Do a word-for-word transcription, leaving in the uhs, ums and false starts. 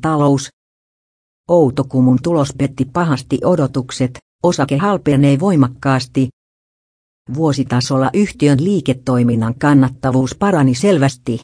Talous. Outokumun tulos petti pahasti odotukset, osake halpenee voimakkaasti. Vuositasolla yhtiön liiketoiminnan kannattavuus parani selvästi.